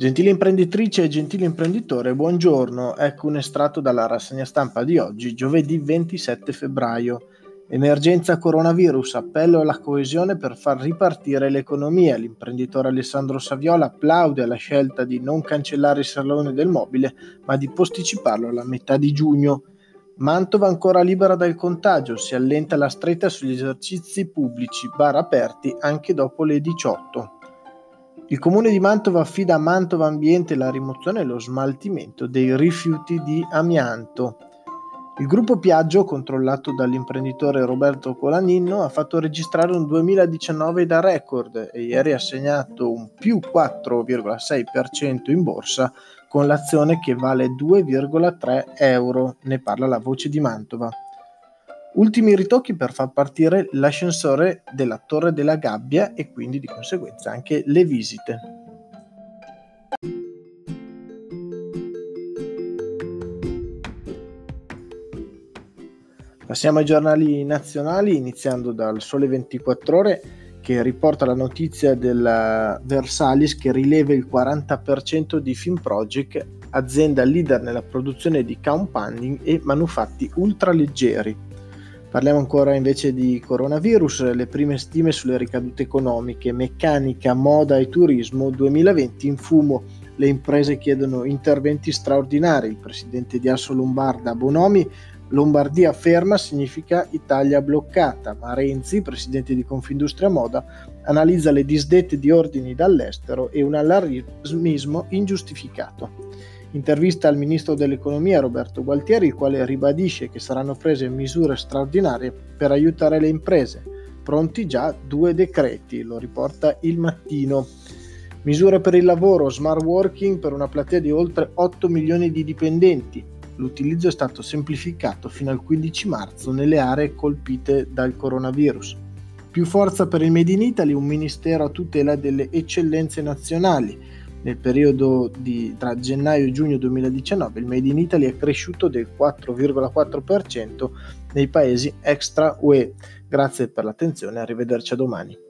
Gentile imprenditrice e gentile imprenditore, buongiorno. Ecco un estratto dalla rassegna stampa di oggi, giovedì 27 febbraio. Emergenza coronavirus, appello alla coesione per far ripartire l'economia. L'imprenditore Alessandro Saviola applaude alla scelta di non cancellare il Salone del Mobile, ma di posticiparlo alla metà di giugno. Mantova ancora libera dal contagio, si allenta la stretta sugli esercizi pubblici, bar aperti anche dopo le 18. Il comune di Mantova affida a Mantova Ambiente la rimozione e lo smaltimento dei rifiuti di amianto. Il gruppo Piaggio, controllato dall'imprenditore Roberto Colaninno, ha fatto registrare un 2019 da record e ieri ha segnato un più 4,6% in borsa con l'azione che vale 2,3 euro, ne parla La Voce di Mantova. Ultimi ritocchi per far partire l'ascensore della Torre della Gabbia e quindi di conseguenza anche le visite. Passiamo ai giornali nazionali, iniziando dal Sole 24 Ore, che riporta la notizia della Versalis che rileva il 40% di Finproject, azienda leader nella produzione di compounding e manufatti ultraleggeri. Parliamo ancora invece di coronavirus, le prime stime sulle ricadute economiche, meccanica, moda e turismo 2020 in fumo, le imprese chiedono interventi straordinari, il presidente di Assolombarda Bonomi, Lombardia ferma significa Italia bloccata, ma Renzi, presidente di Confindustria Moda, analizza le disdette di ordini dall'estero e un allarmismo ingiustificato. Intervista al ministro dell'economia Roberto Gualtieri, il quale ribadisce che saranno prese misure straordinarie per aiutare le imprese, pronti già 2 decreti, lo riporta Il Mattino. Misure per il lavoro, smart working per una platea di oltre 8 milioni di dipendenti, l'utilizzo è stato semplificato fino al 15 marzo nelle aree colpite dal coronavirus. Più forza per il Made in Italy, un ministero a tutela delle eccellenze nazionali. Nel periodo tra gennaio e giugno 2019 il Made in Italy è cresciuto del 4,4% nei paesi extra UE. Grazie per l'attenzione, arrivederci a domani.